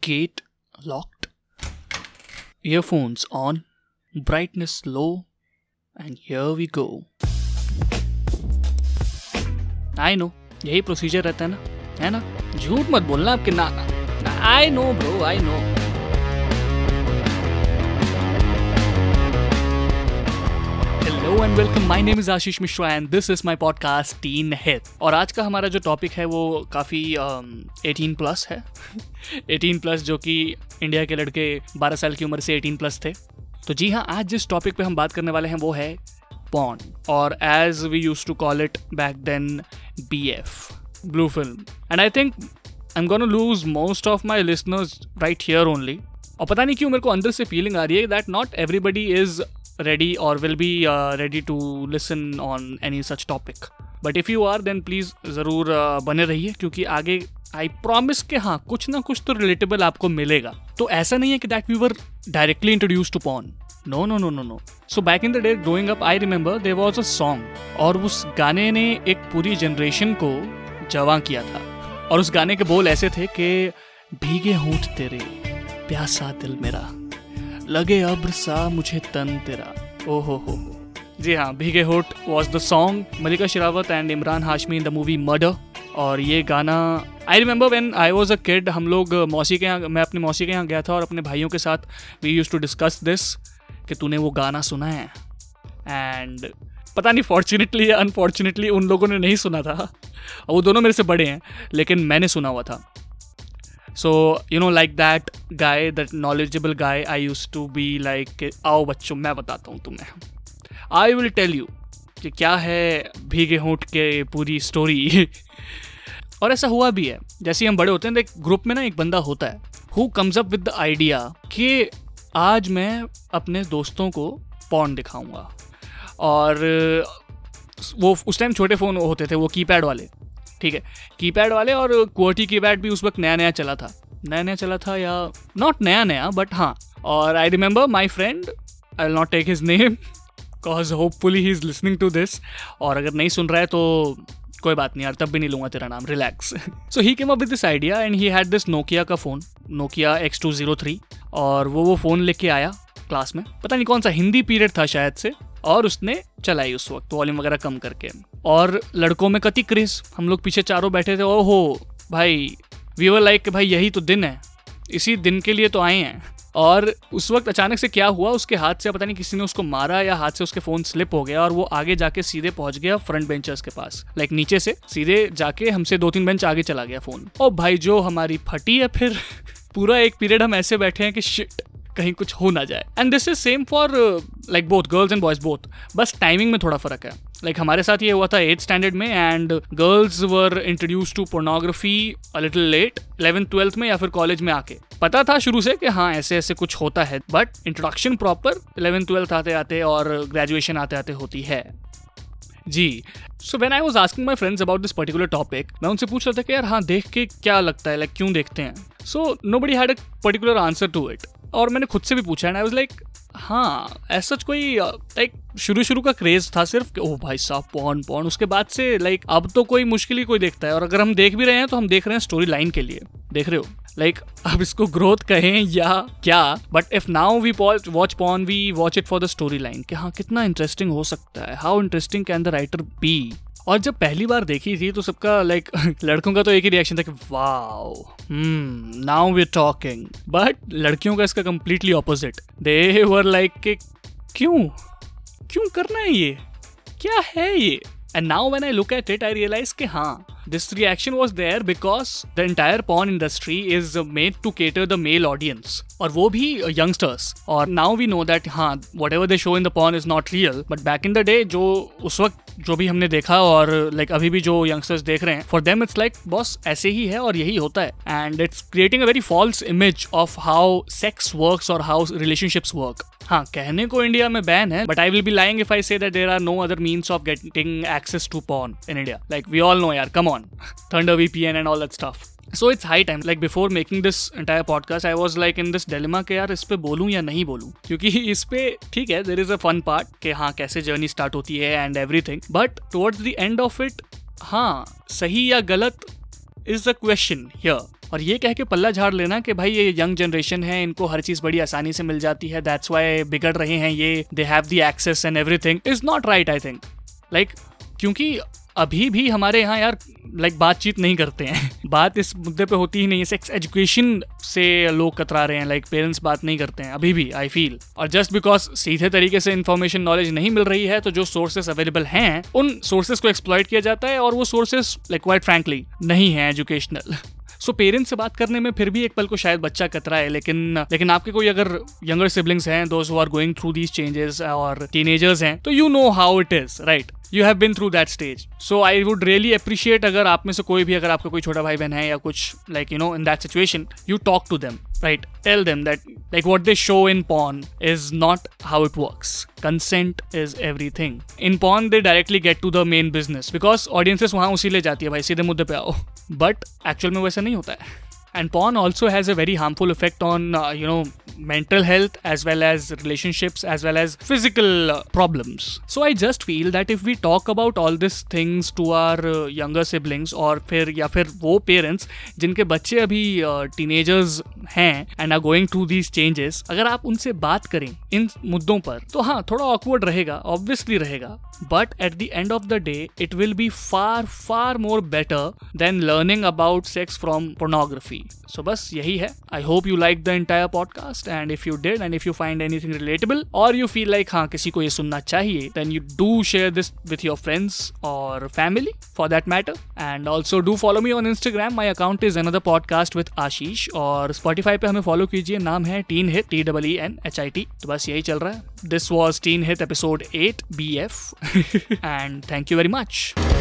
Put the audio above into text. Gate locked. Earphones on. Brightness low. And here we go. I know. यही procedure रहता है ना, है ना? झूठ मत बोलना आपके नाना। I know bro, I know. Hello and welcome. My name is Ashish Mishra and this is my podcast TeenHit. और आज का हमारा जो टॉपिक है वो काफ़ी 18 प्लस है. 18 प्लस जो कि इंडिया के लड़के 12 साल की उम्र से 18 प्लस थे. तो जी हाँ, आज जिस टॉपिक पे हम बात करने वाले हैं वो है पॉर्न, और as we used to call it back then BF, blue film. And I think I'm gonna lose most of my listeners right here only. और पता नहीं क्यों मेरे को अंदर से फीलिंग आ रही है that not everybody is ready or will be ready to listen on any such topic. But if you are, then please ज़रूर बने रहिए, क्योंकि आगे I promise कि हाँ कुछ ना कुछ तो relatable आपको मिलेगा. तो ऐसा नहीं है कि that we were directly introduced to porn. No. So back in the day growing up, I remember there was a song, और उस गाने ने एक पूरी जनरेशन को जवां किया था. और उस गाने के बोल ऐसे थे कि भीगे होंठ तेरे, प्यासा दिल मेरा, लगे अब्र सा मुझे तन तेरा, ओ हो. जी हाँ, भीगे होंठ was the song, Mallika Sherawat and Imran Hashmi in the movie Murder. और ये गाना I remember when I was a kid, हम लोग मौसी के यहाँ, मैं अपने मौसी के यहाँ गया था और अपने भाइयों के साथ we use to discuss this कि तूने वो गाना सुना है. एंड पता नहीं फॉर्चुनेटली या अनफॉर्चुनेटली उन लोगों ने नहीं सुना था, और वो दोनों मेरे से बड़े हैं, लेकिन मैंने सुना हुआ था. So you know, like that guy, that knowledgeable guy, I use to be like आओ बच्चों मैं बताता हूँ तुम्हें, आई विल टेल यू कि क्या है भीगे होंठ के पूरी स्टोरी. और ऐसा हुआ भी है. जैसे हम बड़े होते हैं, ग्रुप में ना एक बंदा होता है who comes up with the idea कि आज मैं अपने दोस्तों को पॉर्न दिखाऊँगा. और वो उस टाइम छोटे फ़ोन होते थे, वो कीपैड वाले, ठीक है, कीपैड वाले. और QWERTY कीपैड भी उस वक्त नया चला था या नॉट नया बट हाँ. और I remember my friend, I will not take his name because hopefully he is listening to this, और अगर नहीं सुन रहा है तो कोई बात नहीं यार, तब भी नहीं लूँगा तेरा नाम, relax. So he came up with this idea and he had this Nokia का फ़ोन, नोकिया X203, और वो फ़ोन लेके आया क्लास में, पता नहीं कौन सा हिंदी पीरियड था शायद से, और उसने चलाई उस वक्त वॉल्यूम वगैरह कम करके. और लड़कों में कति क्रेज, हम लोग पीछे चारों बैठे थे. ओहो भाई, वी वर लाइक भाई यही तो दिन है, इसी दिन के लिए तो आए हैं. और उस वक्त अचानक से क्या हुआ, उसके हाथ से पता नहीं किसी ने उसको मारा या हाथ से उसके फ़ोन स्लिप हो गया, और वो आगे जाके सीधे पहुंच गया फ्रंट बेंचर्स के पास, लाइक नीचे से सीधे जाके हमसे 2-3 बेंच आगे चला गया फ़ोन. और भाई जो हमारी फटी है, फिर पूरा एक पीरियड हम ऐसे बैठे हैं कि शिट कहीं कुछ हो ना जाए. And this is same for like both girls and boys both, बस टाइमिंग में थोड़ा फर्क है. लाइक हमारे साथ ये हुआ था 8th स्टैंडर्ड में, and girls were introduced to pornography a little late, 11th 12th में या फिर कॉलेज में आके. पता था शुरू से कि हाँ ऐसे ऐसे कुछ होता है, but introduction proper 11th 12th आते आते और ग्रेजुएशन आते आते होती है. जी, so when I was asking my friends about this particular topic, मैं उनसे पूछ रहा था कि यार हाँ देख के क्या लगता है, लाइक क्यों देखते हैं. So nobody had a particular answer to it, और मैंने खुद से भी पूछा एंड आई वाज लाइक हाँ ऐसा कोई लाइक शुरू का क्रेज़ था सिर्फ, ओह भाई साहब पॉर्न. उसके बाद से लाइक अब तो कोई मुश्किल ही कोई देखता है, और अगर हम देख भी रहे हैं तो हम देख रहे हैं स्टोरी लाइन के लिए, देख रहे हो लाइक अब इसको ग्रोथ कहें या क्या. But if now we watch porn, we watch it for the story line कि हाँ कितना इंटरेस्टिंग हो सकता है, how interesting can the writer be. और जब पहली बार देखी थी तो सबका लाइक लड़कों का तो एक ही रिएक्शन था कि wow, now we are talking. But लड़कियों का इसका completely opposite, they were like कि क्यों करना है, ये क्या है ये. And now when I look at it I realise कि हाँ this reaction was there because the entire porn industry is made to cater the male audience, और वो भी यंगस्टर्स. और नाउ वी नो दैट हाँ whatever they show in the porn is not real, but back in the day जो उस वक्त जो भी हमने देखा और लाइक अभी भी जो यंगस्टर्स देख रहे हैं, for them it's like boss ऐसे ही है और यही होता है. And it's creating a very false image of how sex works और हाउ रिलेशनशिप्स वर्क. हाँ कहने को इंडिया में बैन है, but I will be lying if I say that there are no other means of getting access to porn in India. Like we all know यार, come on, thunder VPN and all that stuff. So it's high time. Like before making this entire podcast I was like in this dilemma कि यार इस पे बोलूँ या नहीं बोलूँ, क्योंकि इस पे ठीक है there is a fun part कि हाँ कैसे जर्नी स्टार्ट होती है and everything, but towards the end of it हाँ सही या गलत इज द क्वेश्चन हियर. और ये कह के पल्ला झाड़ लेना कि भाई ये यंग जनरेशन है, इनको हर चीज बड़ी आसानी से मिल जाती है, दैट्स व्हाई बिगड़ रहे हैं ये, they have the access and everything, is not right I think. Like क्योंकि अभी भी हमारे यहाँ यार लाइक बातचीत नहीं करते हैं बात इस मुद्दे पे होती ही नहीं है। सेक्स एजुकेशन से लोग कतरा रहे हैं, लाइक पेरेंट्स बात नहीं करते हैं अभी भी आई फील। और जस्ट बिकॉज सीधे तरीके से इन्फॉर्मेशन नॉलेज नहीं मिल रही है, तो जो सोर्सेस अवेलेबल हैं उन सोर्सेस को एक्सप्लॉइट किया जाता है, और वो सोर्सेस लाइक क्वाइट फ्रैंकली नहीं है एजुकेशनल। सो पेरेंट्स से बात करने में फिर भी एक पल को शायद बच्चा कतराए, लेकिन आपके कोई अगर यंगर सिबलिंग्स हैं, those who are going through these changes और टीनेजर्स हैं, तो you know how it is, right, you have been through that stage. So I would really appreciate अगर आप में से कोई भी, अगर आपका कोई छोटा भाई बहन है या कुछ, like you know in that situation, you talk to them, right, tell them that like what they show in porn is not how it works, consent is everything. In porn they directly get to the main business because audiences वहाँ उसी ले जाती है, भाई सीधे मुद्दे पे आओ, बट एक्चुअल में वैसा नहीं होता है। And porn also has a very harmful effect on, mental health as well as relationships as well as physical problems. So I just feel that if we talk about all these things to our younger siblings or फिर वो parents जिनके बच्चे अभी teenagers हैं and are going through these changes, अगर आप उनसे बात करें इन मुद्दों पर, तो हाँ थोड़ा awkward रहेगा, obviously रहेगा, but at the end of the day it will be far more better than learning about sex from pornography. So बस यही है। I hope you liked the entire podcast and if you did and if you find anything relatable or you feel like हाँ किसी को ये सुनना चाहिए, then you do share this with your friends or family for that matter, and also do follow me on Instagram. My account is another podcast with Ashish, और Spotify पे हमें follow कीजिए, नाम है TeenHit, TEENHIT। तो बस यही चल रहा है। This was TeenHit episode 8 BF and thank you very much.